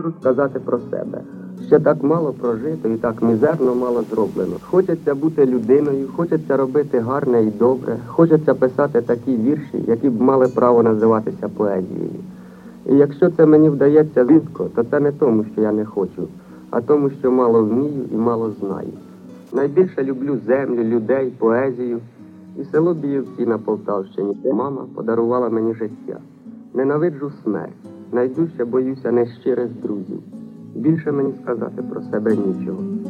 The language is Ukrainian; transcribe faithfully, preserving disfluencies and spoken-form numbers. можу сказати про себе. Ще так мало прожито і так мізерно мало зроблено. Хочеться бути людиною, хочеться робити гарне і добре, хочеться писати такі вірші, які б мали право називатися поезією. І якщо це мені вдається рідко, то це не тому, що я не хочу, а тому, що мало вмію і мало знаю. Найбільше люблю землю, людей, поезію і село Біївці на Полтавщині. Мама подарувала мені життя. Ненавиджу смерть, найдужче боюся нещирих друзів. Більше мені сказати про себе нічого.